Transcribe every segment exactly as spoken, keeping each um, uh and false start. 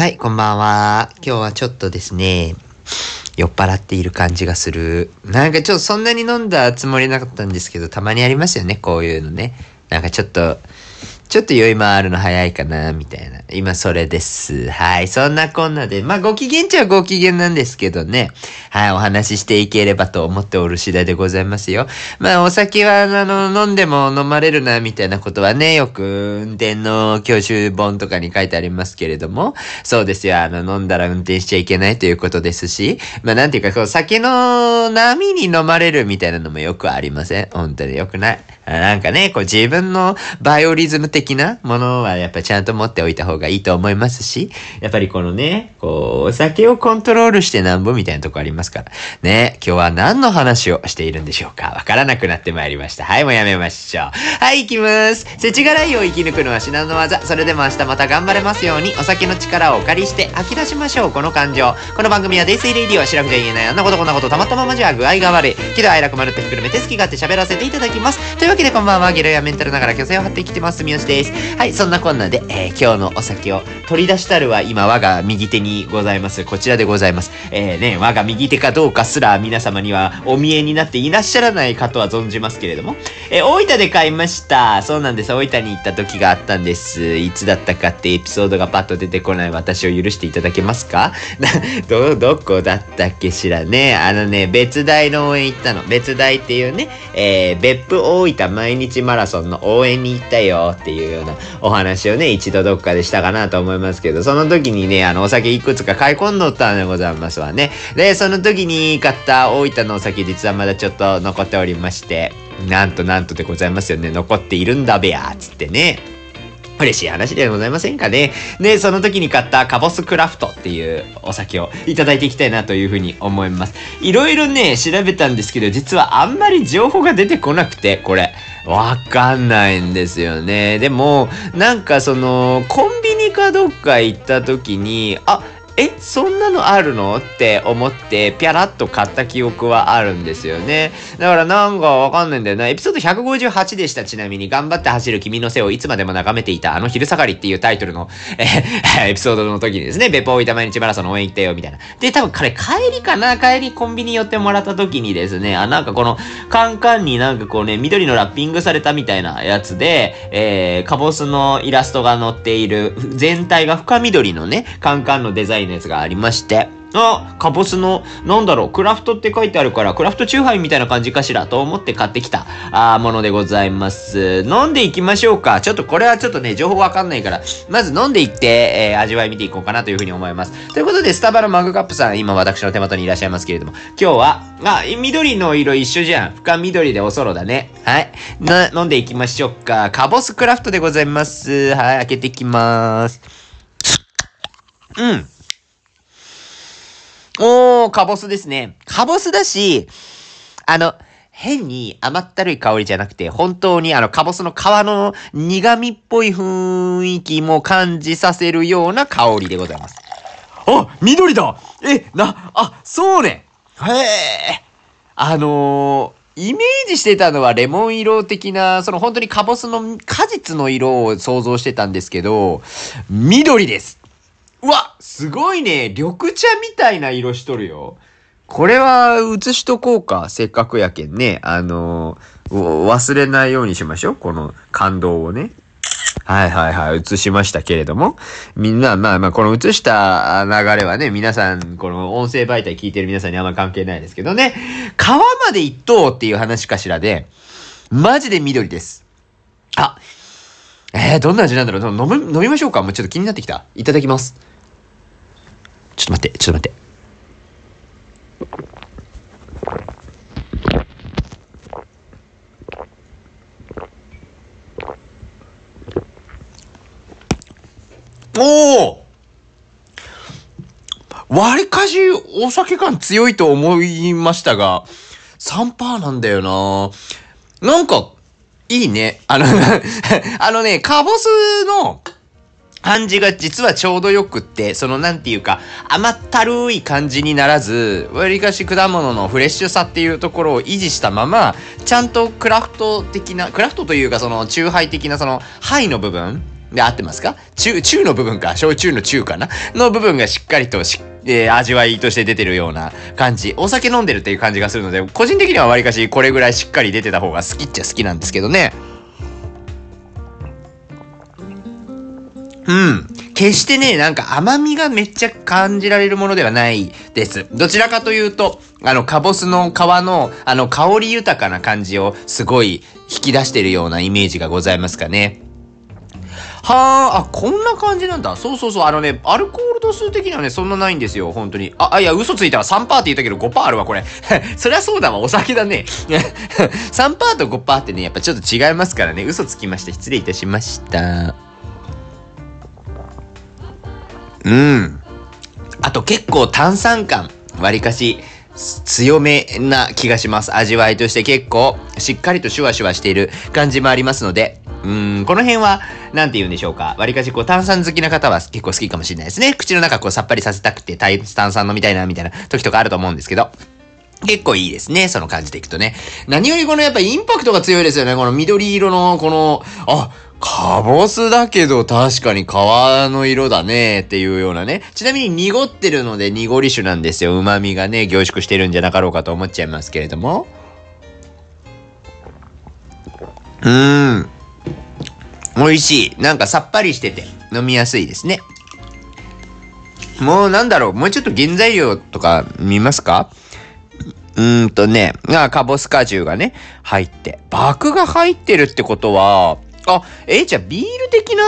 はい、こんばんは。今日はちょっとですね、酔っ払っている感じがする。なんかちょっとそんなに飲んだつもりなかったんですけど、たまにありますよね、こういうのね。なんかちょっと、ちょっと酔い回るの早いかな、みたいな。今それです。はい、そんなこんなで。まあご機嫌っちゃご機嫌なんですけどね。はい、お話ししていければと思っておる次第でございますよ。まあお酒は、あの、飲んでも飲まれるな、みたいなことはね、よく運転の教習本とかに書いてありますけれども、そうですよ、あの、飲んだら運転しちゃいけないということですし、まあなんていうか、こう、酒の波に飲まれるみたいなのもよくありません。本当によくない。なんかね、こう自分のバイオリズム的なものはやっぱちゃんと持っておいた方がいいと思いますし、やっぱりこのね、こう、お酒をコントロールしてなんぼみたいなとこありますから。ね、今日は何の話をしているんでしょうか。わからなくなってまいりました。はい、もうやめましょう。はい、行きます。世知辛いを生き抜くのは至難の技。それでも明日また頑張れますように、お酒の力をお借りして吐き出しましょう、この感情。この番組はデイスイレイディオは白くじゃ言えない、あんなことこんなことたまったままじゃ具合が悪い。喜怒哀楽まるって含めて好き勝手喋らせていただきます。というわけでこんばんは、ゲロやメンタルながら虚勢を張ってきてます。です。はい、そんなこんなで、えー、今日のお酒を取り出したるは今我が右手にございます。こちらでございます。えー、ね、我が右手かどうかすら皆様にはお見えになっていらっしゃらないかとは存じますけれども、えー、大分で買いました。そうなんです。大分に行った時があったんです。いつだったかってエピソードがパッと出てこない私を許していただけますか？ど、どこだったっけしらね。あのね、別大の応援行ったの。別大っていうね、えー、別府大分毎日マラソンの応援に行ったよっていうようなお話をね、一度どっかでしたかなと思いますけど、その時にね、あの、お酒いくつか買い込んどったんでございますわね。で、その時に買った大分のお酒、実はまだちょっと残っておりまして、なんとなんとでございますよね。残っているんだべや、つってね。嬉しい話でございませんかね。で、その時に買ったカボスクラフトっていうお酒をいただいていきたいなというふうに思います。いろいろね、調べたんですけど、実はあんまり情報が出てこなくて、これ。わかんないんですよね。でも、なんかその、コンビニかどっか行った時に、あ、え、そんなのあるのって思って、ぴゃらっと買った記憶はあるんですよね。だからなんかわかんないんだよな。エピソードひゃくごじゅうはちでした。ちなみに、頑張って走る君の背をいつまでも眺めていた、あの昼下がりっていうタイトルの、え、エピソードの時にですね、別府大分毎日マラソンの応援行ったよ、みたいな。で、多分彼帰りかな帰りコンビニ寄ってもらった時にですね、あ、なんかこの、カンカンになんかこうね、緑のラッピングされたみたいなやつで、えー、カボスのイラストが載っている、全体が深緑のね、カンカンのデザインのやつがありまして、あ、カボスの、なんだろう、クラフトって書いてあるから、クラフトチューハイみたいな感じかしらと思って買ってきた、あ、ものでございます。飲んでいきましょうか。ちょっとこれはちょっとね、情報わかんないから、まず飲んでいって、えー、味わい見ていこうかなというふうに思います。ということで、スタバのマグカップさん、今私の手元にいらっしゃいますけれども、今日は、あ、緑の色一緒じゃん。深緑でおそろだね。はい。な、飲んでいきましょうか。カボスクラフトでございます。はい、開けていきまーす。うん。おー、カボスですね。カボスだし、あの、変に甘ったるい香りじゃなくて、本当にあの、カボスの皮の苦味っぽい雰囲気も感じさせるような香りでございます。あ、緑だ！え、な、あ、そうね。へえ。あのー、イメージしてたのはレモン色的な、その本当にカボスの果実の色を想像してたんですけど、緑です。うわ、すごいね。緑茶みたいな色しとるよ。これは映しとこうか。せっかくやけんね。あのー、忘れないようにしましょう。この感動をね。はいはいはい。映しましたけれども。みんな、まあまあ、この映した流れはね、皆さん、この音声媒体聞いてる皆さんにあんま関係ないですけどね。皮まで一等っていう話かしらで、マジで緑です。あ、えー、どんな味なんだろう。飲み、飲みましょうか。もうちょっと気になってきた。いただきます。ちょっと待って、ちょっと待って。おー！わりかしお酒感強いと思いましたが、さんパーセント なんだよな。なんか、いいね。あの、あのね、カボスの、感じが実はちょうどよくって、そのなんていうか、甘ったるい感じにならず、わりかし果物のフレッシュさっていうところを維持したまま、ちゃんとクラフト的な、クラフトというかそのチューハイ的なそのハイの部分で、合ってますか？中、中の部分か。焼酎の中かなの部分がしっかりとし、えー、味わいとして出てるような感じ。お酒飲んでるっていう感じがするので、個人的にはわりかしこれぐらいしっかり出てた方が好きっちゃ好きなんですけどね。うん。決してね、なんか甘みがめっちゃ感じられるものではないです。どちらかというと、あの、カボスの皮の、あの、香り豊かな感じをすごい引き出してるようなイメージがございますかね。はー、あ、こんな感じなんだ。そうそうそう、あのね、アルコール度数的にはね、そんなないんですよ、本当に。あ、あいや、嘘ついたわ。さんパーセント って言ったけど ごパーセント あるわ、これ。そりゃそうだわ、お酒だね。さんパーセント と ごパーセント ってね、やっぱちょっと違いますからね。嘘つきました。失礼いたしました。うん。あと結構炭酸感、わりかし強めな気がします。味わいとして結構しっかりとシュワシュワしている感じもありますので、うん、この辺はなんて言うんでしょうか。わりかしこう炭酸好きな方は結構好きかもしれないですね。口の中こうさっぱりさせたくて炭酸飲みたいなみたいな時とかあると思うんですけど、結構いいですね。その感じでいくとね。何よりこのやっぱインパクトが強いですよね。この緑色のこの、あ、カボスだけど確かに皮の色だねっていうようなね。ちなみに濁ってるので濁り酒なんですよ。旨味がね、凝縮してるんじゃなかろうかと思っちゃいますけれども。うーん。美味しい。なんかさっぱりしてて飲みやすいですね。もうなんだろう。もうちょっと原材料とか見ますか？うーんとね。あ、カボス果汁がね、入って。麦が入ってるってことは、あ、えー、じゃあビール的な、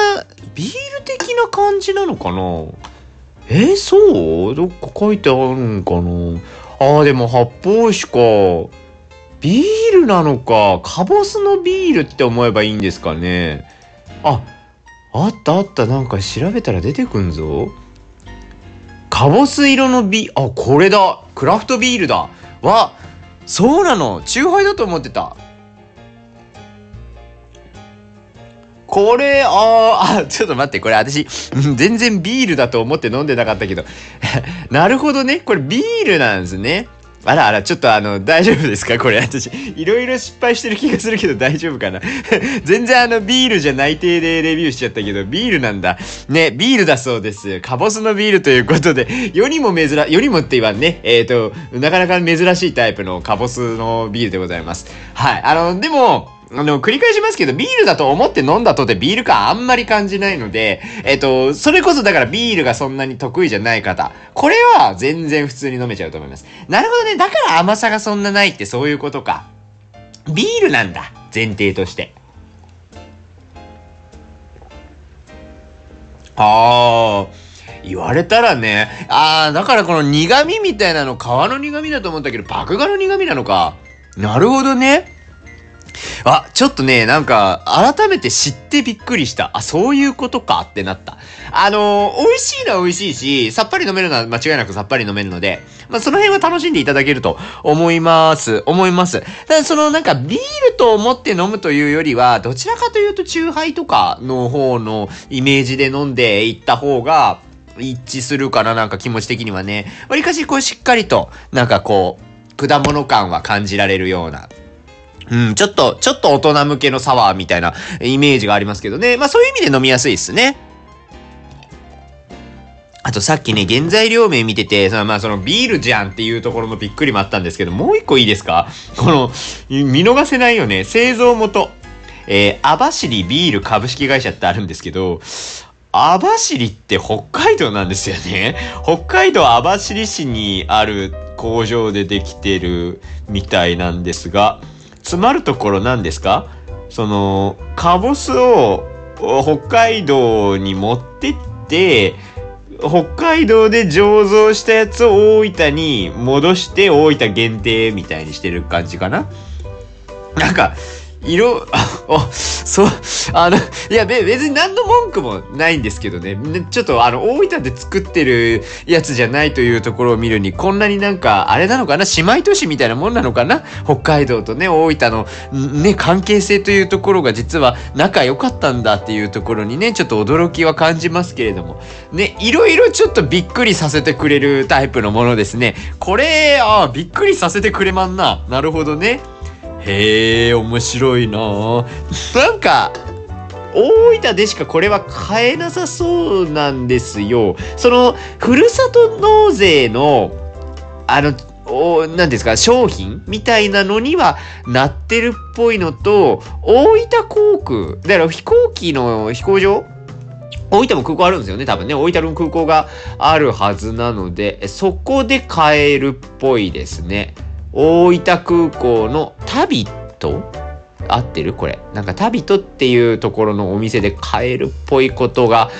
ビール的な感じなのかな？えー、そう？どっか書いてあるんかな？あー、でも発泡酒か。ビールなのか。カボスのビールって思えばいいんですかね。あ、あったあった。なんか調べたら出てくんぞ。カボス色のビ、あ、これだ。クラフトビールだ。わ、そうなの。チューハイだと思ってた。これ、ああ、ちょっと待って、これ私、全然ビールだと思って飲んでなかったけど。なるほどね。これビールなんですね。あらあら、ちょっとあの、大丈夫ですかこれ私、いろいろ失敗してる気がするけど大丈夫かな全然あの、ビールじゃない体でレビューしちゃったけど、ビールなんだ。ね、ビールだそうです。カボスのビールということで、よりも珍、よりもって言わんね、えっと、なかなか珍しいタイプのカボスのビールでございます。はい。あの、でも、あの、繰り返しますけど、ビールだと思って飲んだとてビール感あんまり感じないので、えっと、それこそだからビールがそんなに得意じゃない方、これは全然普通に飲めちゃうと思います。なるほどね。だから甘さがそんなないってそういうことか。ビールなんだ。前提として。あー。言われたらね。あー、だからこの苦味みたいなの、皮の苦味だと思ったけど、麦芽の苦味なのか。なるほどね。あ、ちょっとね、なんか、改めて知ってびっくりした。あ、そういうことかってなった。あのー、美味しいのは美味しいし、さっぱり飲めるのは間違いなくさっぱり飲めるので、まあ、その辺は楽しんでいただけると思います。思います。ただ、その、なんか、ビールと思って飲むというよりは、どちらかというと、チューハイとかの方のイメージで飲んでいった方が、一致するかな、なんか気持ち的にはね。わりかし、こう、しっかりと、なんかこう、果物感は感じられるような。うん、ちょっと、ちょっと大人向けのサワーみたいなイメージがありますけどね。まあそういう意味で飲みやすいですね。あとさっきね、原材料名見てて、そのまあそのビールじゃんっていうところのびっくりもあったんですけど、もう一個いいですか？この、見逃せないよね。製造元。えー、網走ビール株式会社ってあるんですけど、網走って北海道なんですよね。北海道網走市にある工場でできてるみたいなんですが、詰まるところなんですか？そのカボスを北海道に持ってって北海道で醸造したやつを大分に戻して大分限定みたいにしてる感じかな。なんか色、あ、そう、あの、いや、別に何の文句もないんですけどね。ちょっとあの、大分で作ってるやつじゃないというところを見るに、こんなになんか、あれなのかな？姉妹都市みたいなもんなのかな？北海道とね、大分の、ね、関係性というところが実は仲良かったんだっていうところにね、ちょっと驚きは感じますけれども。ね、いろいろちょっとびっくりさせてくれるタイプのものですね。これ、ああ、びっくりさせてくれまんな。なるほどね。へえ、面白いなぁ。なんか、大分でしかこれは買えなさそうなんですよ。そのふるさと納税のあの何ですか商品みたいなのにはなってるっぽいのと、大分航空だから飛行機の飛行場、大分も空港あるんですよね、多分ね。大分の空港があるはずなので、そこで買えるっぽいですね。大分空港のタビット、合ってるこれ、なんかタビットっていうところのお店で買えるっぽいことが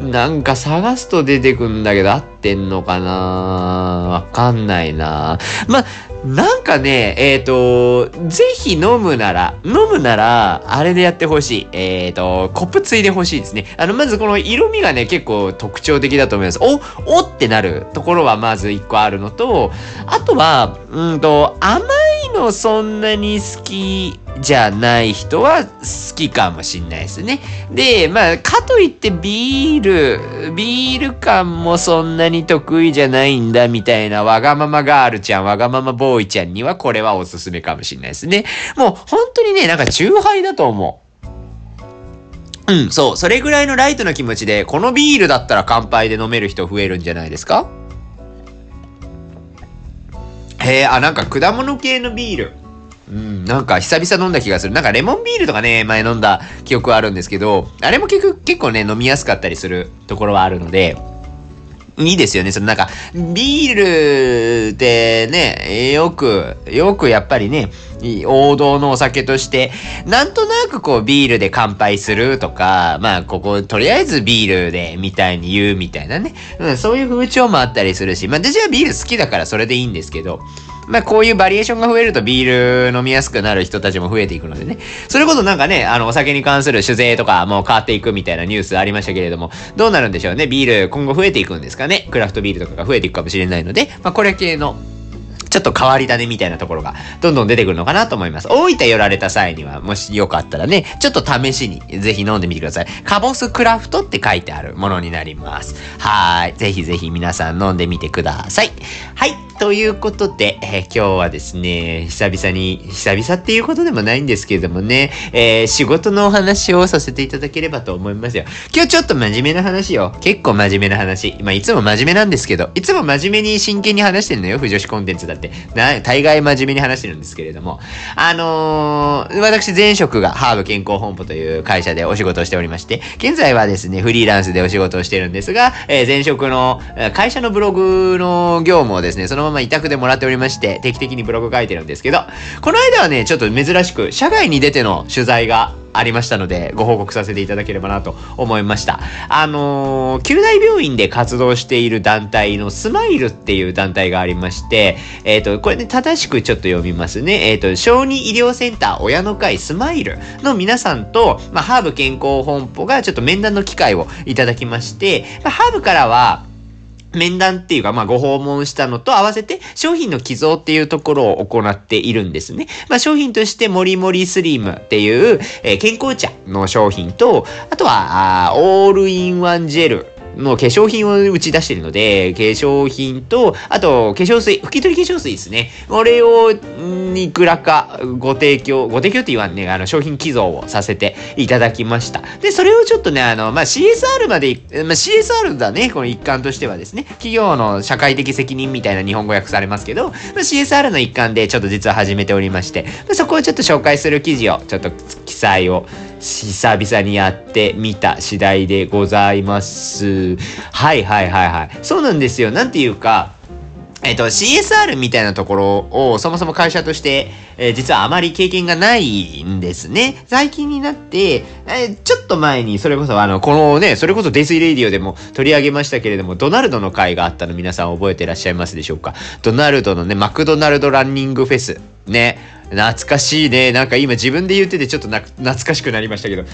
なんか探すと出てくんだけど、合ってんのかな、わかんないな。まあなんかね、えっとぜひ飲むなら飲むならあれでやってほしい。えっとコップついでほしいですね。あのまずこの色味がね結構特徴的だと思います。おおってなるところはまずいっこあるのと、あとはうんと甘いのそんなに好きじゃない人は好きかもしんないですね。で、まあ、かといってビール、ビール感もそんなに得意じゃないんだみたいなわがままガールちゃん、わがままボーイちゃんにはこれはおすすめかもしんないですね。もう本当にね、なんかチューハイだと思う。うん、そう、それぐらいのライトな気持ちで、このビールだったら乾杯で飲める人増えるんじゃないですか？へえ、あ、なんか果物系のビール。うん、なんか久々飲んだ気がする。なんかレモンビールとかね、前飲んだ記憶はあるんですけど、あれも結構、結構ね、飲みやすかったりするところはあるので、いいですよね。そのなんか、ビールってね、よく、よくやっぱりね、王道のお酒として、なんとなくこうビールで乾杯するとか、まあここ、とりあえずビールでみたいに言うみたいなね、うん、そういう風潮もあったりするし、まあ私はビール好きだからそれでいいんですけど、まあこういうバリエーションが増えるとビール飲みやすくなる人たちも増えていくのでね、それこそなんかね、あのお酒に関する酒税とかも変わっていくみたいなニュースありましたけれども、どうなるんでしょうね。ビール今後増えていくんですかね。クラフトビールとかが増えていくかもしれないので、まあこれ系のちょっと変わり種みたいなところがどんどん出てくるのかなと思います。大分寄られた際には、もしよかったらね、ちょっと試しにぜひ飲んでみてください。カボスクラフトって書いてあるものになります。はーい。ぜひぜひ皆さん飲んでみてください。はい。ということで、えー、今日はですね、久々に、久々っていうことでもないんですけれどもね、えー、仕事のお話をさせていただければと思いますよ。今日ちょっと真面目な話よ。結構真面目な話。まあ、いつも真面目なんですけど、いつも真面目に真剣に話してるのよ。腐女子コンテンツだって。な、大概真面目に話してるんですけれども、あのー、私前職がハーブ健康本舗という会社でお仕事をしておりまして、現在はですね、フリーランスでお仕事をしてるんですが、えー、前職の会社のブログの業務をですね、そのまま委託でもらっておりまして、定期的にブログ書いてるんですけど、この間はね、ちょっと珍しく、社外に出ての取材がありましたので、ご報告させていただければなと思いました。あのー、九大病院で活動している団体のスマイルっていう団体がありまして、えっと、これね、正しくちょっと読みますね。えっと、小児医療センター親の会スマイルの皆さんと、まあ、ハーブ健康本舗がちょっと面談の機会をいただきまして、まあ、ハーブからは、面談っていうか、まあ、ご訪問したのと合わせて、商品の寄贈っていうところを行っているんですね。まあ、商品として、もりもりスリムっていう、えー、健康茶の商品と、あとは、あー、オールインワンジェルの化粧品を打ち出しているので、化粧品と、あと、化粧水、拭き取り化粧水ですね。これを、いくらかご提供、ご提供って言わんね、あの、商品寄贈をさせていただきました。で、それをちょっとね、あの、まあ、シーエスアール まで、まあ、シーエスアール だね、この一環としてはですね、企業の社会的責任みたいな日本語訳されますけど、まあ、シーエスアール の一環でちょっと実は始めておりまして、そこをちょっと紹介する記事を、ちょっと記載を、久々にやってみた次第でございます。はいはいはいはい。そうなんですよ。なんていうか、えっと、シーエスアール みたいなところをそもそも会社として、えー、実はあまり経験がないんですね。最近になって、えー、ちょっと前に、それこそあの、このね、それこそデスイレイディオでも取り上げましたけれども、ドナルドの会があったの皆さん覚えてらっしゃいますでしょうか。ドナルドのね、マクドナルドランニングフェス。ね。懐かしいね。なんか今自分で言っててちょっとな懐かしくなりましたけど、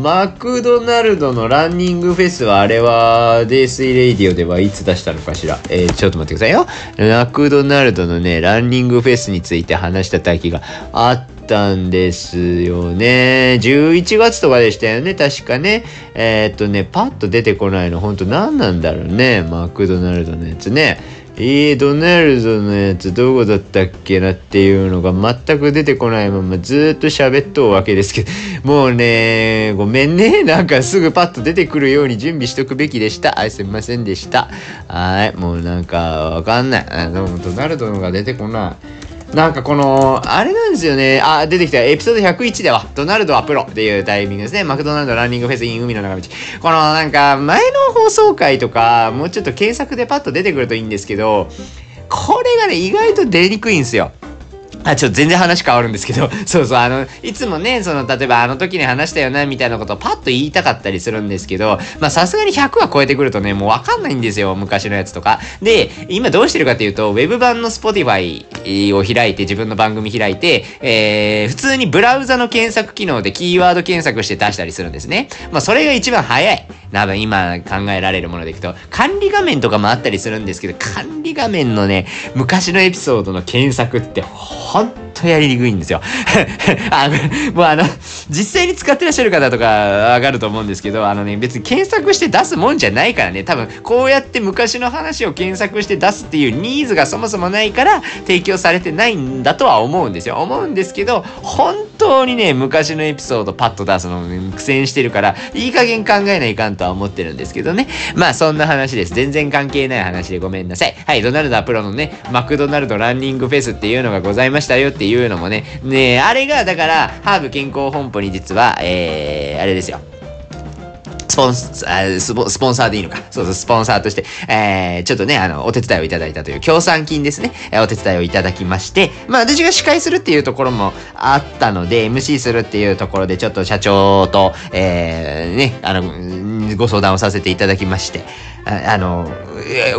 マクドナルドのランニングフェスは、あれはデスイレイディオではいつ出したのかしら。えー、ちょっと待ってくださいよ。マクドナルドのね、ランニングフェスについて話した時があったんですよね。じゅういちがつとかでしたよね、確かね。えー、っとね、パッと出てこないの、ほんと何なんだろうね。マクドナルドのやつね。えー、ドナルドのやつどこだったっけなっていうのが全く出てこないままずっと喋っとうわけですけど、もうね、ごめんね、なんかすぐパッと出てくるように準備しとくべきでした。あ、すみませんでした。はい、もうなんかわかんない。あ、でもドナルドのが出てこない。なんかこの、あれなんですよね。あ、出てきた。エピソードひゃくいちでは、ドナルドはプロっていうタイミングですね。マクドナルドランニングフェスイン海の中道。このなんか前の放送回とか、もうちょっと検索でパッと出てくるといいんですけど、これがね、意外と出にくいんですよ。あ、ちょっと全然話変わるんですけど、そうそう、あの、いつもね、その、例えばあの時に話したよな、みたいなことをパッと言いたかったりするんですけど、まあさすがにひゃくは超えてくるとね、もうわかんないんですよ、昔のやつとか。で、今どうしてるかというと、ウェブ版の Spotify を開いて、自分の番組開いて、えー、普通にブラウザの検索機能でキーワード検索して出したりするんですね。まあそれが一番早い。多分今考えられるものでいくと、管理画面とかもあったりするんですけど、管理画面のね、昔のエピソードの検索ってほんとやりにくいんですよ。あの、もうあの、実際に使ってらっしゃる方とかわかると思うんですけど、あのね、別に検索して出すもんじゃないからね、多分こうやって昔の話を検索して出すっていうニーズがそもそもないから提供されてないんだとは思うんですよ。思うんですけど、本当にね、昔のエピソードパッと出すの、ね、苦戦してるから、いい加減考えないかんとは思ってるんですけどね。まあそんな話です。全然関係ない話でごめんなさい。はい、ドナルドはプロのね、マクドナルドランニングフェスっていうのがございましたよっていうのもね、ね、あれがだから、ハーブ健康本舗に実は、えー、あれですよ。スポンス、スポ、スポンサーでいいのか。そうそう、スポンサーとして、えー、ちょっとね、あの、お手伝いをいただいたという、協賛金ですね。お手伝いをいただきまして、まあ、私が司会するっていうところもあったので、エムシー するっていうところで、ちょっと社長と、えー、ね、あの、ご相談をさせていただきまして、あ, あの、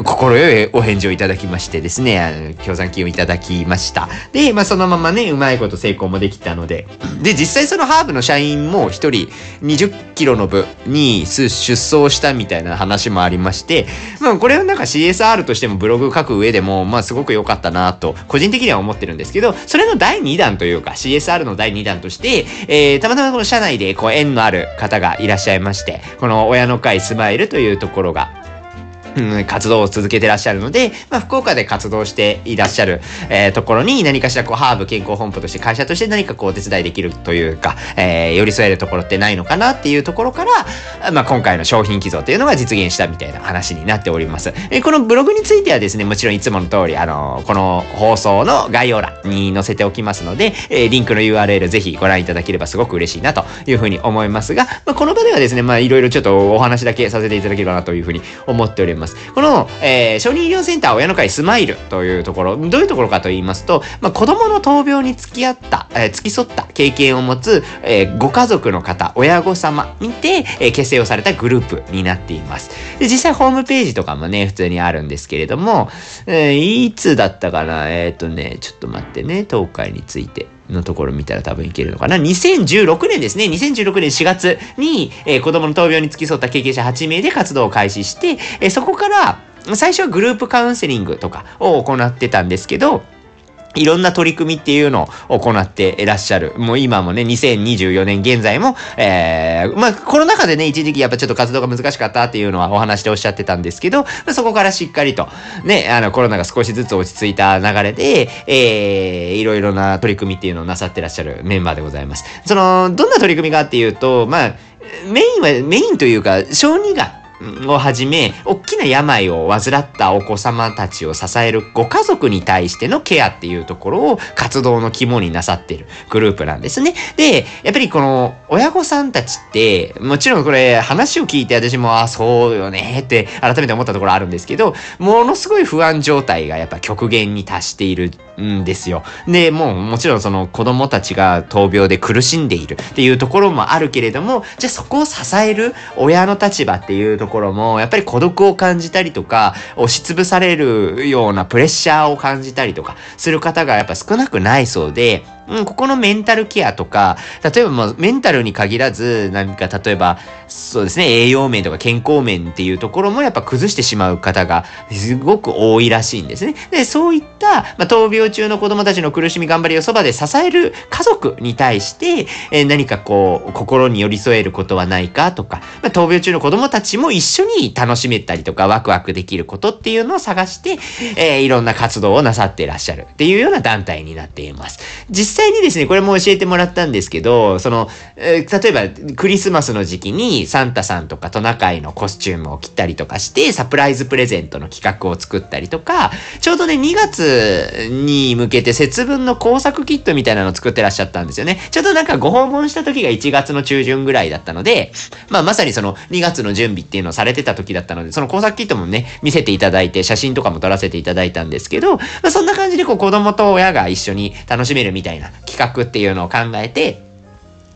心よいお返事をいただきましてですね、あの、協賛金をいただきました。で、まあ、そのままね、うまいこと成功もできたので、で、実際そのハーブの社員も一人、にじゅっキロの部に、出走したみたいな話もありまして、まあこれはなんか シーエスアール としてもブログ書く上でもまあすごく良かったなと個人的には思ってるんですけど、それのだいにだんというか シーエスアール のだいにだんとして、えー、たまたまこの社内でこう縁のある方がいらっしゃいまして、この親の会スマイルというところが活動を続けてらっしゃるので、まあ、福岡で活動していらっしゃる、えー、ところに何かしらこうハーブ健康本舗として会社として何かこうお手伝いできるというか、えー、寄り添えるところってないのかなっていうところから、まあ、今回の商品寄贈というのが実現したみたいな話になっております。えー、このブログについてはですね、もちろんいつもの通り、あのー、この放送の概要欄に載せておきますので、えー、リンクの ユーアールエル ぜひご覧いただければすごく嬉しいなというふうに思いますが、まあ、この場ではですね、まあいろいろちょっとお話だけさせていただければなというふうに思っております。この、えー、小児医療センター親の会スマイルというところ、どういうところかと言いますと、まあ、子供の闘病に付き合った、えー、付き添った経験を持つ、えー、ご家族の方、親御様にて、えー、結成をされたグループになっています。で、実際ホームページとかもね、普通にあるんですけれども、えー、いつだったかな、えーっとね、ちょっと待ってね、東海について。のところ見たら多分いけるのかな。にせんじゅうろくねんですね。にせんじゅうろくねんしがつに、えー、子供の闘病に付き添った経験者はちめいで活動を開始して、えー、そこから最初はグループカウンセリングとかを行ってたんですけど、いろんな取り組みっていうのを行っていらっしゃる。もう今もね、にせんにじゅうよねん現在も、えー、まあコロナ禍でね、一時期やっぱちょっと活動が難しかったっていうのはお話でおっしゃってたんですけど、そこからしっかりと、ね、あのコロナが少しずつ落ち着いた流れで、えー、いろいろな取り組みっていうのをなさってらっしゃるメンバーでございます。その、どんな取り組みかっていうと、まあ、メインは、メインというか、小児が、をはじめ、大きな病を患ったお子様たちを支えるご家族に対してのケアっていうところを活動の肝になさっているグループなんですね。で、やっぱりこの親御さんたちって、もちろんこれ話を聞いて私も、あ、そうよねって改めて思ったところあるんですけど、ものすごい不安状態がやっぱ極限に達しているんですよ。で、もうもちろんその子供たちが闘病で苦しんでいるっていうところもあるけれども、じゃあそこを支える親の立場っていうところところもやっぱり孤独を感じたりとか、押しつぶされるようなプレッシャーを感じたりとかする方がやっぱ少なくないそうで、うん、ここのメンタルケアとか、例えば、まあ、メンタルに限らず、何か、例えば、そうですね、栄養面とか健康面っていうところもやっぱ崩してしまう方がすごく多いらしいんですね。で、そういった、まあ、闘病中の子供たちの苦しみ頑張りをそばで支える家族に対して、えー、何かこう、心に寄り添えることはないかとか、まあ、闘病中の子供たちも一緒に楽しめたりとか、ワクワクできることっていうのを探して、えー、いろんな活動をなさっていらっしゃるっていうような団体になっています。実実際にですね、これも教えてもらったんですけど、その、えー、例えばクリスマスの時期にサンタさんとかトナカイのコスチュームを着たりとかして、サプライズプレゼントの企画を作ったりとか、ちょうどね、にがつに向けて節分の工作キットみたいなのを作ってらっしゃったんですよね。ちょうどなんかご訪問した時がいちがつの中旬ぐらいだったので、まあまさにそのにがつの準備っていうのをされてた時だったので、その工作キットもね、見せていただいて、写真とかも撮らせていただいたんですけど、まあ、そんな感じでこう子供と親が一緒に楽しめるみたいな企画っていうのを考えて、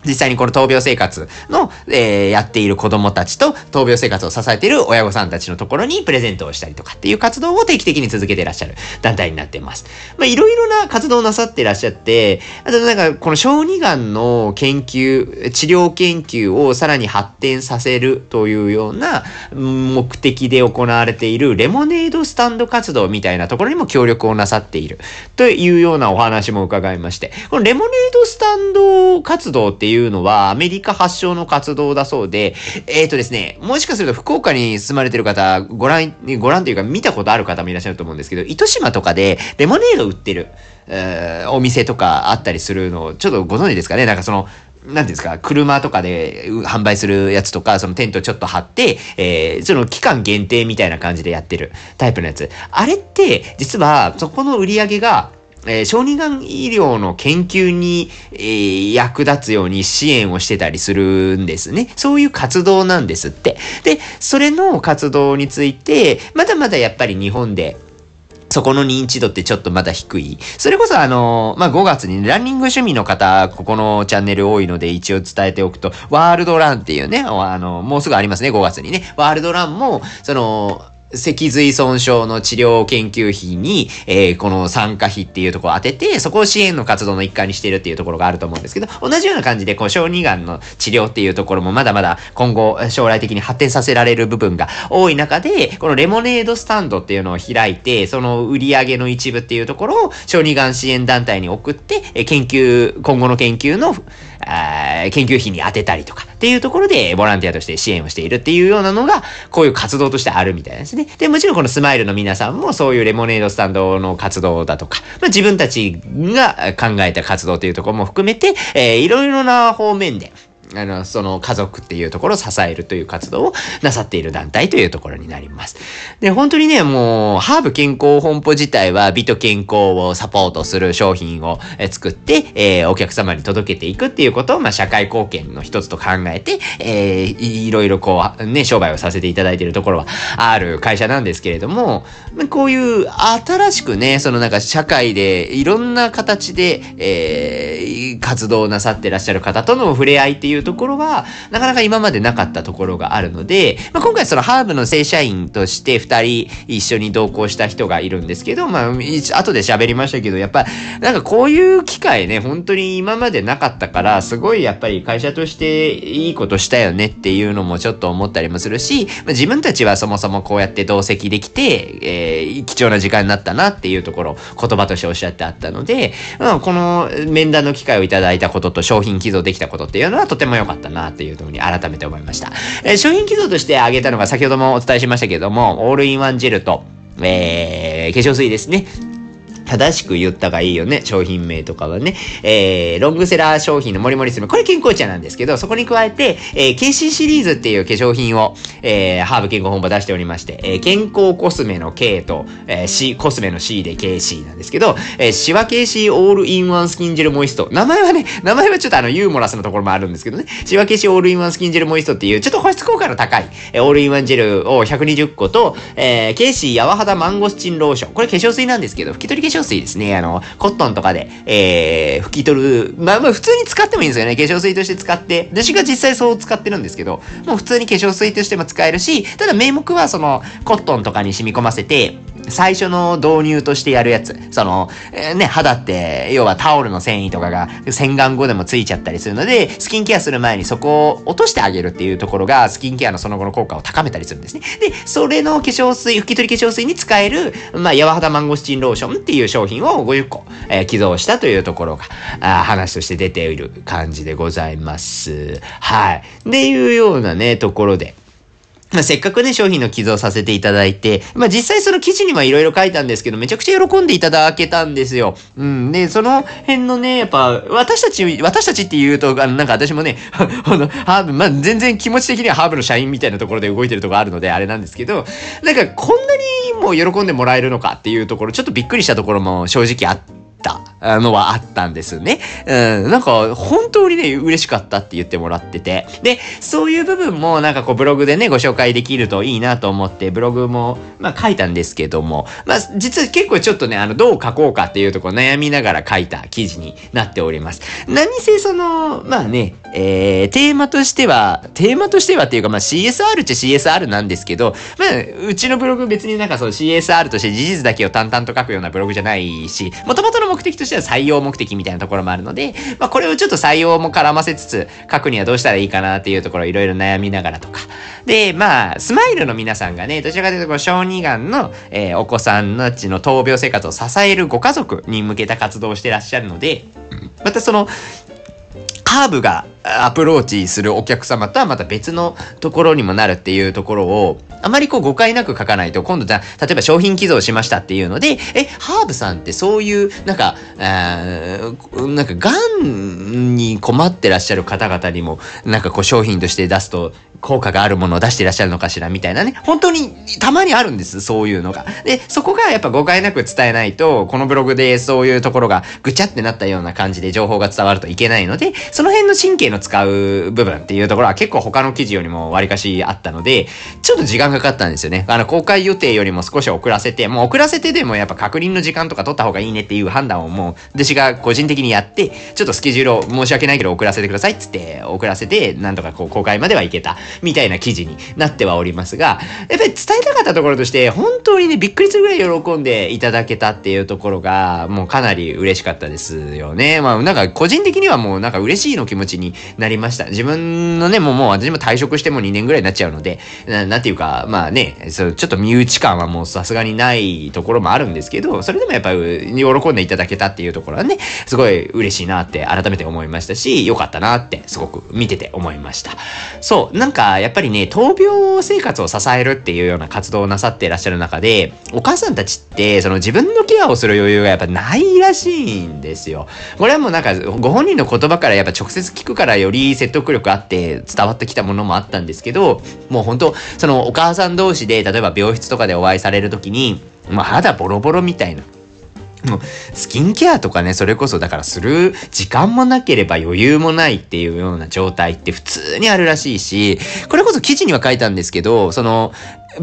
実際にこの闘病生活の、えー、やっている子供たちと闘病生活を支えている親御さんたちのところにプレゼントをしたりとかっていう活動を定期的に続けていらっしゃる団体になっています。まあいろいろな活動をなさっていらっしゃって、あとなんかこの小児がんの研究、治療研究をさらに発展させるというような目的で行われているレモネードスタンド活動みたいなところにも協力をなさっているというようなお話も伺いまして、このレモネードスタンド活動っていういうのはアメリカ発祥の活動だそうで、えっとですね、もしかすると福岡に住まれてる方、ご覧、ご覧というか見たことある方もいらっしゃると思うんですけど、糸島とかでレモネード売ってる、えー、お店とかあったりするのをちょっとご存知ですかね。なんかその、なんですか、車とかで販売するやつとか、そのテントちょっと張って、えー、その期間限定みたいな感じでやってるタイプのやつ。あれって、実はそこの売り上げが、えー、小児がん医療の研究に、えー、役立つように支援をしてたりするんですね。そういう活動なんですって。で、それの活動について、まだまだやっぱり日本で、そこの認知度ってちょっとまだ低い。それこそあの、まあ、ごがつにランニング趣味の方、ここのチャンネル多いので一応伝えておくと、ワールドランっていうね、あの、もうすぐありますね、ごがつにね。ワールドランも、その、脊髄損傷の治療研究費に、えー、この参加費っていうところを当てて、そこを支援の活動の一環にしているっていうところがあると思うんですけど、同じような感じで、こう、小児がんの治療っていうところもまだまだ今後、将来的に発展させられる部分が多い中で、このレモネードスタンドっていうのを開いて、その売り上げの一部っていうところを、小児がん支援団体に送って、研究、今後の研究の、あ研究費に当てたりとかっていうところでボランティアとして支援をしているっていうようなのがこういう活動としてあるみたいなんですね。で、もちろんこのスマイルの皆さんもそういうレモネードスタンドの活動だとか、まあ、自分たちが考えた活動というところも含めて、えー、いろいろな方面であの、その家族っていうところを支えるという活動をなさっている団体というところになります。で、本当にね、もう、ハーブ健康本舗自体は美と健康をサポートする商品を作って、えー、お客様に届けていくっていうことを、まあ、社会貢献の一つと考えて、えー、いろいろこう、ね、商売をさせていただいているところはある会社なんですけれども、こういう新しくね、そのなんか社会でいろんな形で、えー、活動をなさってらっしゃる方との触れ合いっていうところはなかなか今までなかったところがあるので、まあ、今回そのハーブの正社員としてふたり一緒に同行した人がいるんですけど、まあ後で喋りましたけど、やっぱなんかこういう機会ね、本当に今までなかったから、すごいやっぱり会社としていいことしたよねっていうのもちょっと思ったりもするし、まあ、自分たちはそもそもこうやって同席できて、えー、貴重な時間になったなっていうところを言葉としておっしゃってあったので、まあ、この面談の機会をいただいたことと商品寄贈できたことっていうのはとても良かったなというふうに改めて思いました。えー、商品寄贈として挙げたのが先ほどもお伝えしましたけれども、オールインワンジェルと、えー、化粧水ですね。正しく言ったがいいよね。商品名とかはね。えー、ロングセラー商品のモリモリスム。これ健康茶なんですけど、そこに加えて、えー、ケーシー シリーズっていう化粧品を、えー、ハーブ健康本舗出しておりまして、えー、健康コスメの K と、えー、C、コスメの C で ケーシー なんですけど、えー、シワ ケーシー オールインワンスキンジェルモイスト。名前はね、名前はちょっとあの、ユーモラスのところもあるんですけどね。シワ ケーシー オールインワンスキンジェルモイストっていう、ちょっと保湿効果の高い、えー、オールインワンジェルをひゃくにじゅっことと、えー、ケーシー 柔肌マンゴスチンローション。これ化粧水なんですけど、拭き取り化粧水水ですね。あの、コットンとかで、えー、拭き取る。まあまあ、普通に使ってもいいんですよね。化粧水として使って。私が実際そう使ってるんですけど、もう普通に化粧水としても使えるし、ただ名目はその、コットンとかに染み込ませて、最初の導入としてやるやつ。その、えー、ね、肌って、要はタオルの繊維とかが洗顔後でもついちゃったりするので、スキンケアする前にそこを落としてあげるっていうところが、スキンケアのその後の効果を高めたりするんですね。で、それの化粧水、拭き取り化粧水に使える、まあ、柔肌マンゴスチンローションっていう商品をごじゅっこ、えー、寄贈したというところが、あ話として出ている感じでございます。はい。っていうようなね、ところで。まあ、せっかくね、商品の寄贈させていただいて、まあ、実際その記事にもいろいろ書いたんですけど、めちゃくちゃ喜んでいただけたんですよ。うん。で、その辺のね、やっぱ、私たち、私たちって言うと、あの、なんか私もね、あの、ハーブ、まあ、全然気持ち的にはハーブの社員みたいなところで動いてるとこあるので、あれなんですけど、なんか、こんなにも喜んでもらえるのかっていうところ、ちょっとびっくりしたところも正直あって、あのはあったんですね。うん、なんか本当にね、嬉しかったって言ってもらってて。で、そういう部分もなんかこうブログでね、ご紹介できるといいなと思って、ブログもまあ書いたんですけども、まあ実は結構ちょっとね、あのどう書こうかっていうところ悩みながら書いた記事になっております。何せその、まあね、えー、テーマとしては、テーマとしてはっていうかまあ シーエスアール っちゃ シーエスアール なんですけど、まあうちのブログ別になんかその シーエスアール として事実だけを淡々と書くようなブログじゃないし、もともとの目的としては採用目的みたいなところもあるので、まあ、これをちょっと採用も絡ませつつ書くにはどうしたらいいかなっていうところをいろいろ悩みながらとか。で、まあ、スマイルの皆さんがね、どちらかというとこう小児がんの、えー、お子さんたちの闘病生活を支えるご家族に向けた活動をしてらっしゃるので、またその、ハーブがアプローチするお客様とはまた別のところにもなるっていうところをあまりこう誤解なく書かないと、今度じゃ例えば商品寄贈しましたっていうので、えハーブさんってそういうなんかなんかがんに困ってらっしゃる方々にもなんかこう商品として出すと効果があるものを出していらっしゃるのかしらみたいなね、本当にたまにあるんです、そういうのが。で、そこがやっぱ誤解なく伝えないと、このブログでそういうところがぐちゃってなったような感じで情報が伝わるといけないので、その辺の神経の使う部分っていうところは結構他の記事よりもわりかしあったので、ちょっと時間かかったんですよね。あの、公開予定よりも少し遅らせて、もう遅らせてでもやっぱ確認の時間とか取った方がいいねっていう判断をもう私が個人的にやって、ちょっとスケジュールを申し訳ないけど遅らせてくださいっつって遅らせて、なんとかこう公開まではいけたみたいな記事になってはおりますが、やっぱり伝えたかったところとして、本当にね、びっくりするぐらい喜んでいただけたっていうところが、もうかなり嬉しかったですよね。まあなんか個人的にはもうなんか嬉しいの気持ちになりました。自分のね、もうもう私も退職してもにねんぐらいになっちゃうので、な, なんていうか、まあね、そうちょっと身内感はもうさすがにないところもあるんですけど、それでもやっぱり喜んでいただけたっていうところはね、すごい嬉しいなって改めて思いましたし、良かったなってすごく見てて思いました。そう、なんかやっぱりね、闘病生活を支えるっていうような活動をなさっていらっしゃる中で、お母さんたちってその自分のケアをする余裕がやっぱないらしいんですよ。これはもうなんかご本人の言葉からやっぱ直接聞くからより説得力あって伝わってきたものもあったんですけど、もう本当そのお母さん同士で例えば病室とかでお会いされるときに、まあ、肌ボロボロみたいな、もうスキンケアとかね、それこそだからする時間もなければ余裕もないっていうような状態って普通にあるらしいし、これこそ記事には書いたんですけど、その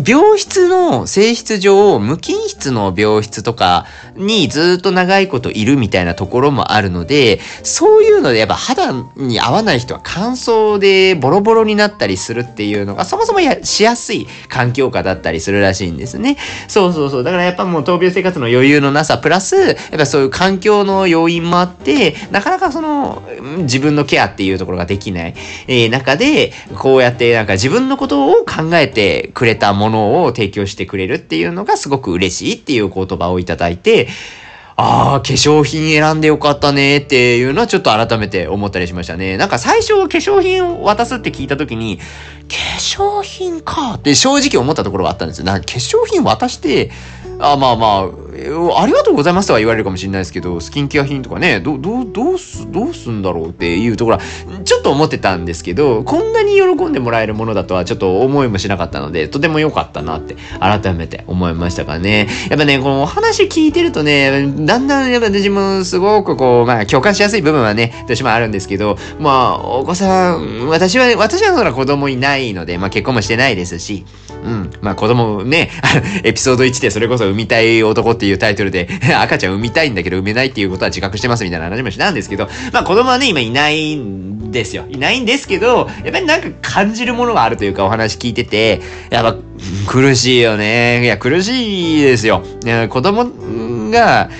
病室の性質上、無菌室の病室とかにずっと長いこといるみたいなところもあるので、そういうのでやっぱ肌に合わない人は乾燥でボロボロになったりするっていうのがそもそもやしやすい環境下だったりするらしいんですね。そうそうそう。だからやっぱもう闘病生活の余裕のなさプラス、やっぱそういう環境の要因もあって、なかなかその自分のケアっていうところができない、えー、中で、こうやってなんか自分のことを考えてくれたものを提供してくれるっていうのがすごく嬉しいっていう言葉をいただいて、ああ、化粧品選んでよかったねっていうのはちょっと改めて思ったりしましたね。なんか最初化粧品を渡すって聞いた時に、化粧品かって正直思ったところがあったんですよ。なんか化粧品渡して、あまあまあ、ありがとうございますとは言われるかもしれないですけど、スキンケア品とかね、ど、ど、どうす、どうすんだろうっていうところは、ちょっと思ってたんですけど、こんなに喜んでもらえるものだとはちょっと思いもしなかったので、とても良かったなって改めて思いましたからね。やっぱね、このお話聞いてるとね、だんだんやっぱ私もすごくこう、まあ共感しやすい部分はね、私もあるんですけど、まあお子さん、私は、私はほら子供いないので、まあ結婚もしてないですし、ううん。まあ子供ね、エピソードいちでそれこそ産みたい男っていうタイトルで赤ちゃん産みたいんだけど産めないっていうことは自覚してますみたいな話もしたんですけど、まあ子供はね、今いないんですよ。いないんですけど、やっぱりなんか感じるものがあるというかお話聞いてて、やっぱ苦しいよね。いや苦しいですよ。子供が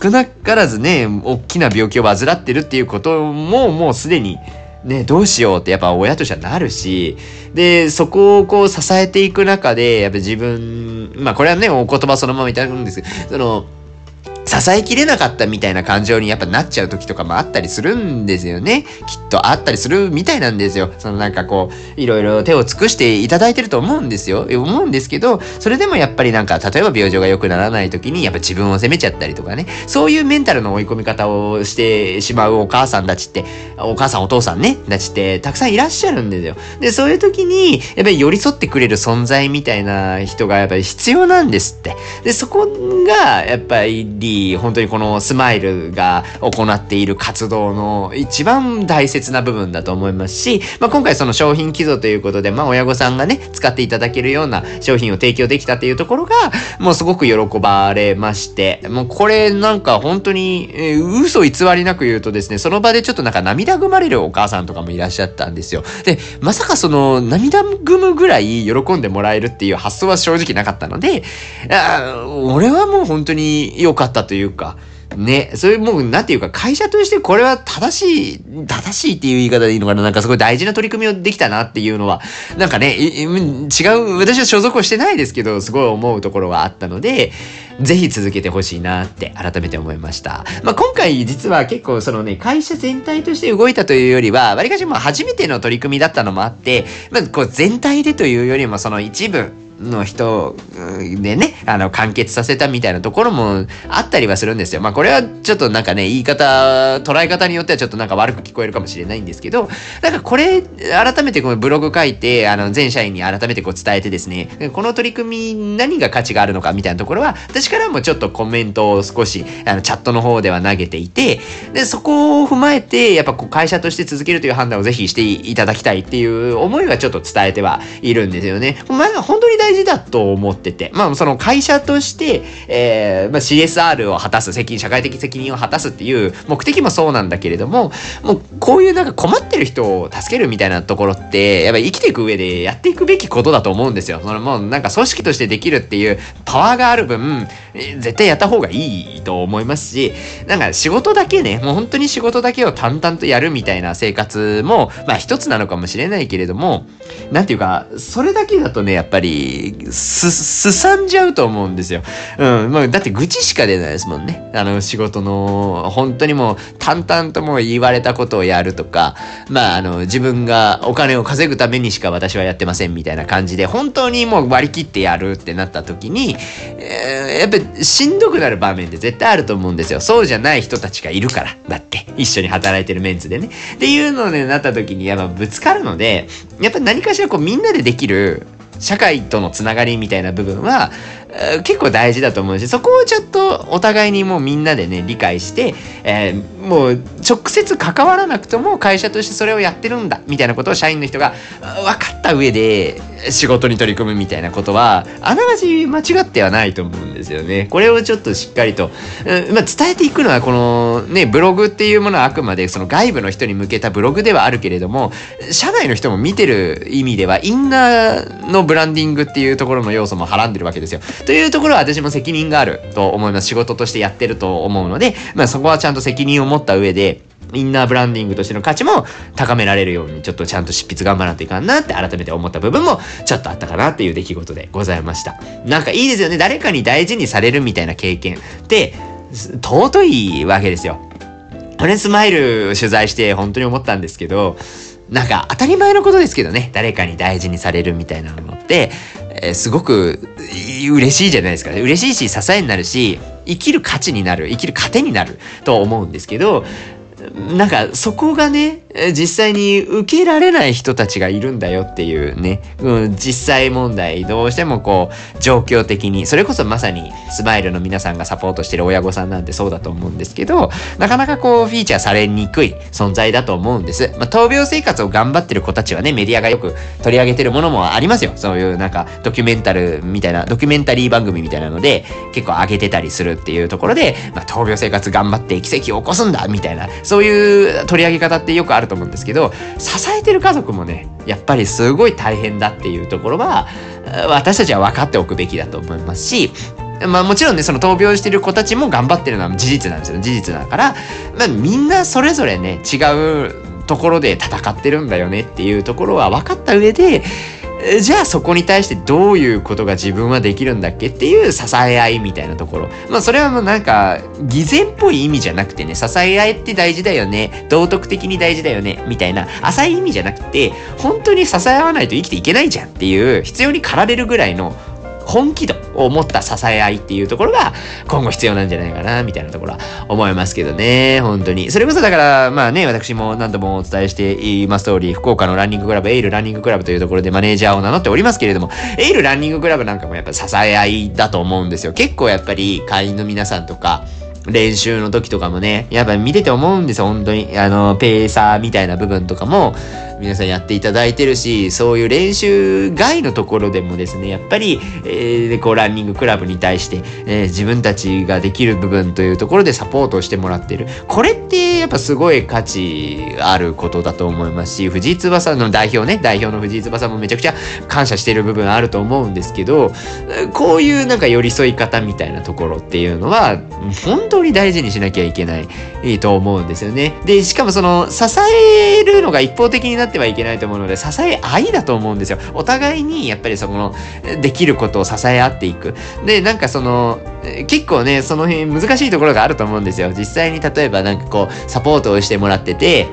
少なからずね、大きな病気を患ってるっていうことももうすでにね、どうしようってやっぱ親としてはなるし、で、そこをこう支えていく中で、やっぱ自分、まあこれはね、お言葉そのままいただくんですけど、その、支えきれなかったみたいな感情にやっぱなっちゃう時とかもあったりするんですよね。きっとあったりするみたいなんですよ。そのなんかこう、いろいろ手を尽くしていただいてると思うんですよ。思うんですけど、それでもやっぱりなんか、例えば病状が良くならない時にやっぱ自分を責めちゃったりとかね。そういうメンタルの追い込み方をしてしまうお母さんたちって、お母さんお父さんね、たちってたくさんいらっしゃるんですよ。で、そういう時に、やっぱり寄り添ってくれる存在みたいな人がやっぱり必要なんですって。で、そこがやっぱり、本当にこのスマイルが行っている活動の一番大切な部分だと思いますし、まあ、今回その商品寄贈ということで、まあ、親御さんがね使っていただけるような商品を提供できたというところがもうすごく喜ばれまして、もうこれなんか本当に、えー、嘘偽りなく言うとですね、その場でちょっとなんか涙ぐまれるお母さんとかもいらっしゃったんですよ。で、まさかその涙ぐむぐらい喜んでもらえるっていう発想は正直なかったので、あ、俺はもう本当に良かったというかね、それもうなんていうか会社としてこれは正しい、正しいっていう言い方でいいのかな、なんかすごい大事な取り組みをできたなっていうのはなんかね、違う、私は所属をしてないですけどすごい思うところはあったので、ぜひ続けてほしいなって改めて思いました。まあ、今回実は結構そのね、会社全体として動いたというよりは、割かしも初めての取り組みだったのもあって、まあ、こう全体でというよりもその一部の人でね、あの完結させたみたいなところもあったりはするんですよ。まあこれはちょっとなんかね、言い方、捉え方によってはちょっとなんか悪く聞こえるかもしれないんですけど、なんかこれ改めてこのブログ書いて、あの全社員に改めてこう伝えてですね、この取り組み何が価値があるのかみたいなところは、私からもちょっとコメントを少しあのチャットの方では投げていて、でそこを踏まえてやっぱこう会社として続けるという判断をぜひしていただきたいっていう思いはちょっと伝えてはいるんですよね。まあ本当に大事だと思ってて、まあその会社として、えーまあ、シーエスアール を果たす、責任、社会的責任を果たすっていう目的もそうなんだけれども、もうこういうなんか困ってる人を助けるみたいなところってやっぱり生きていく上でやっていくべきことだと思うんですよ。そのもうなんか組織としてできるっていうパワーがある分、絶対やった方がいいと思いますし、なんか仕事だけね、もう本当に仕事だけを淡々とやるみたいな生活もまあ一つなのかもしれないけれども、なんていうかそれだけだとね、やっぱりす、すさんじゃうと思うんですよ。うん。まあ、だって愚痴しか出ないですもんね。あの、仕事の、本当にもう、淡々ともう言われたことをやるとか、まあ、あの、自分がお金を稼ぐためにしか私はやってませんみたいな感じで、本当にもう割り切ってやるってなった時に、えー、やっぱしんどくなる場面って絶対あると思うんですよ。そうじゃない人たちがいるから。だって、一緒に働いてるメンツでね。っていうのになった時に、やっぱぶつかるので、やっぱ何かしらこうみんなでできる、社会とのつながりみたいな部分は、えー、結構大事だと思うし、そこをちょっとお互いにもうみんなでね理解して、えー、もう直接関わらなくとも会社としてそれをやってるんだみたいなことを社員の人が分かった上で仕事に取り組むみたいなことはあながち間違ってはないと思うんですよね。これをちょっとしっかりと、うん、まあ、伝えていくのはこのねブログっていうものはあくまでその外部の人に向けたブログではあるけれども、社内の人も見てる意味ではインナーのブランディングっていうところの要素もはらんでるわけですよ。というところは私も責任があると思います。仕事としてやってると思うので、まあそこはちゃんと責任を持った上で、インナーブランディングとしての価値も高められるようにちょっとちゃんと執筆頑張らないといかんなって改めて思った部分もちょっとあったかなっていう出来事でございました。なんかいいですよね。誰かに大事にされるみたいな経験って尊いわけですよ。これスマイル取材して本当に思ったんですけど、なんか当たり前のことですけどね、誰かに大事にされるみたいなのって、えー、すごく嬉しいじゃないですかね。嬉しいし支えになるし、生きる価値になる、生きる糧になると思うんですけど、なんかそこがね、実際に受けられない人たちがいるんだよっていうね、うん、実際問題どうしてもこう状況的に、それこそまさにスマイルの皆さんがサポートしてる親御さんなんてそうだと思うんですけど、なかなかこうフィーチャーされにくい存在だと思うんです。まあ、闘病生活を頑張ってる子たちはね、メディアがよく取り上げてるものもありますよ。そういうなんかドキュメンタルみたいな、ドキュメンタリー番組みたいなので結構上げてたりするっていうところで、まあ、闘病生活頑張って奇跡を起こすんだみたいな、そういう取り上げ方ってよくあると思うんですけど、支えてる家族もねやっぱりすごい大変だっていうところは私たちは分かっておくべきだと思いますし、まあもちろんね、その闘病してる子たちも頑張ってるのは事実なんですよ。事実だから、まあ、みんなそれぞれね違うところで戦ってるんだよねっていうところは分かった上で、じゃあそこに対してどういうことが自分はできるんだっけっていう支え合いみたいなところ、まあそれはもうなんか偽善っぽい意味じゃなくてね、支え合いって大事だよね、道徳的に大事だよねみたいな浅い意味じゃなくて、本当に支え合わないと生きていけないじゃんっていう、必要に駆られるぐらいの本気度を持った支え合いっていうところが今後必要なんじゃないかなみたいなところは思いますけどね。本当にそれこそだからまあね、私も何度もお伝えしています通り、福岡のランニングクラブエイルランニングクラブというところでマネージャーを名乗っておりますけれども、エイルランニングクラブなんかもやっぱ支え合いだと思うんですよ。結構やっぱり会員の皆さんとか練習の時とかもね、やっぱ見てて思うんですよ。本当にあのペーサーみたいな部分とかも皆さんやっていただいてるし、そういう練習外のところでもですね、やっぱり、えー、こうランニングクラブに対して、えー、自分たちができる部分というところでサポートをしてもらってる、これってやっぱすごい価値あることだと思いますし、藤井翼の代表ね、代表の藤井翼もめちゃくちゃ感謝してる部分あると思うんですけど、こういうなんか寄り添い方みたいなところっていうのは本当に大事にしなきゃいけない、いいと思うんですよね。でしかもその支えるのが一方的になってはいけないと思うので、支え合いだと思うんですよ。お互いにやっぱりそのできることを支え合っていく。でなんかその結構ねその辺難しいところがあると思うんですよ。実際に例えばなんかこうサポートをしてもらってて、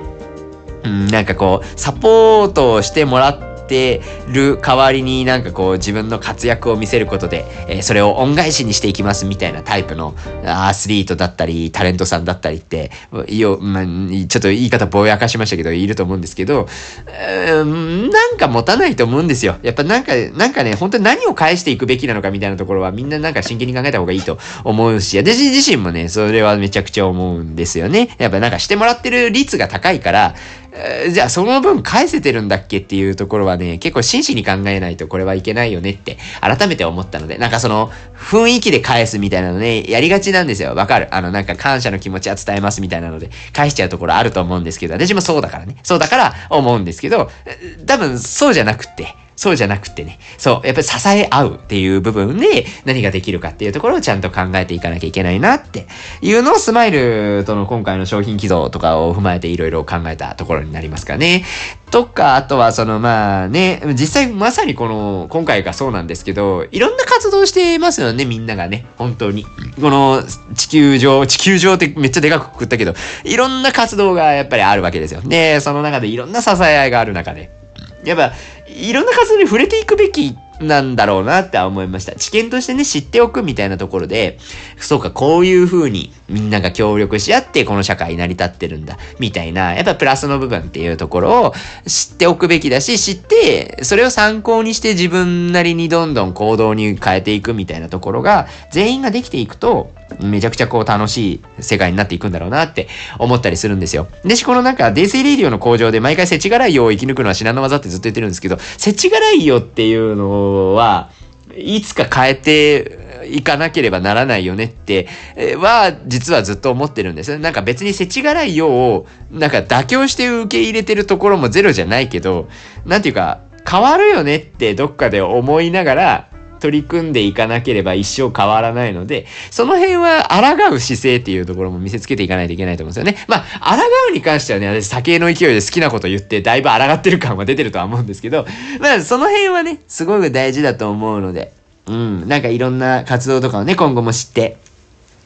うん、なんかこうサポートをしてもらっててる代わりになんかこう自分の活躍を見せることで、えー、それを恩返しにしていきますみたいなタイプのアスリートだったりタレントさんだったりってよ、まあ、ちょっと言い方ぼやかしましたけどいると思うんですけど、うん、なんか持たないと思うんですよ。やっぱなんかなんかね、本当に何を返していくべきなのかみたいなところはみんななんか真剣に考えた方がいいと思うし、私自身もねそれはめちゃくちゃ思うんですよね。やっぱなんかしてもらってる率が高いから。じゃあその分返せてるんだっけっていうところはね、結構真摯に考えないとこれはいけないよねって改めて思ったので、なんかその雰囲気で返すみたいなのねやりがちなんですよ。わかる。あのなんか感謝の気持ちは伝えますみたいなので返しちゃうところあると思うんですけど、私もそうだからね、そうだから思うんですけど、多分そうじゃなくてそうじゃなくてね、そう、やっぱり支え合うっていう部分で何ができるかっていうところをちゃんと考えていかなきゃいけないなっていうのをスマイルとの今回の商品寄贈とかを踏まえていろいろ考えたところになりますかね。とか、あとはそのまあね、実際まさにこの今回がそうなんですけど、いろんな活動してますよね、みんながね、本当に。この地球上、地球上ってめっちゃでかくくったけど、いろんな活動がやっぱりあるわけですよ。で、その中でいろんな支え合いがある中で、やっぱいろんな活動に触れていくべきなんだろうなって思いました。知見としてね知っておくみたいなところで、そうかこういう風にみんなが協力し合ってこの社会成り立ってるんだみたいな、やっぱプラスの部分っていうところを知っておくべきだし、知ってそれを参考にして自分なりにどんどん行動に変えていくみたいなところが全員ができていくと、めちゃくちゃこう楽しい世界になっていくんだろうなって思ったりするんですよ。でしこのなんかデイセイレディオの工場で毎回世知辛いよを生き抜くのは至難の技ってずっと言ってるんですけど、世知辛いよっていうのをはいつか変えていかなければならないよねっては実はずっと思ってるんです。なんか別に世知辛いよをなんか妥協して受け入れてるところもゼロじゃないけど、なんていうか変わるよねってどっかで思いながら取り組んでいかなければ一生変わらないので、その辺は抗う姿勢っていうところも見せつけていかないといけないと思うんですよね。まあ、抗うに関してはね、私酒の勢いで好きなこと言ってだいぶ抗ってる感は出てるとは思うんですけど、まあその辺はね、すごく大事だと思うので、うん、なんかいろんな活動とかをね、今後も知って、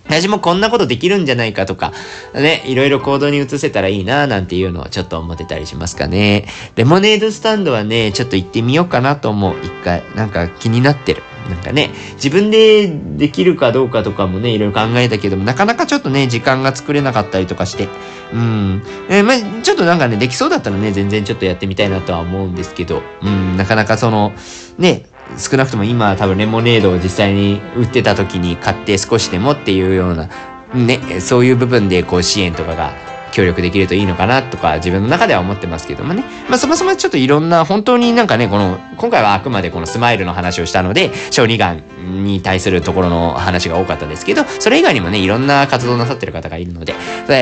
私もこんなことできるんじゃないかとか、ね、いろいろ行動に移せたらいいなぁなんていうのをちょっと思ってたりしますかね。レモネードスタンドはね、ちょっと行ってみようかなと思う。一回、なんか気になってる。なんかね、自分でできるかどうかとかもね、いろいろ考えたけども、なかなかちょっとね、時間が作れなかったりとかして、うん。えー、まあ、ちょっとなんかね、できそうだったらね、全然ちょっとやってみたいなとは思うんですけど、うん、なかなかその、ね、少なくとも今多分レモネードを実際に売ってた時に買って少しでもっていうような、ね、そういう部分でこう支援とかが協力できるといいのかなとか自分の中では思ってますけどもね。まあそもそもちょっといろんな本当になんかね、この今回はあくまでこのスマイルの話をしたので小児がんに対するところの話が多かったですけど、それ以外にもねいろんな活動なさってる方がいるので、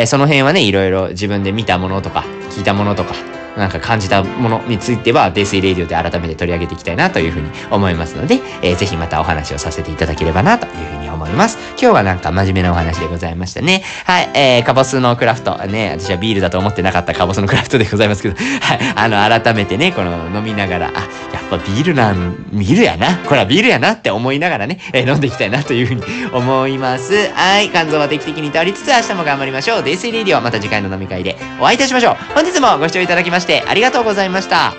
その辺はねいろいろ自分で見たものとか聞いたものとかなんか感じたものについてはデイスイレディオで改めて取り上げていきたいなというふうに思いますので、えー、ぜひまたお話をさせていただければなというふうに思います。今日はなんか真面目なお話でございましたね。はい、えー、カボスのクラフトね、私はビールだと思ってなかったカボスのクラフトでございますけど、はい、あの改めてね、この飲みながら、あ、やっぱビールなん、ビールやな、これはビールやなって思いながらね、えー、飲んでいきたいなというふうに思います。はい、肝臓は定期的に倒りつつ明日も頑張りましょう。デイスイレディオまた次回の飲み会でお会いいたしましょう。本日もご視聴いただきましたありがとうございました。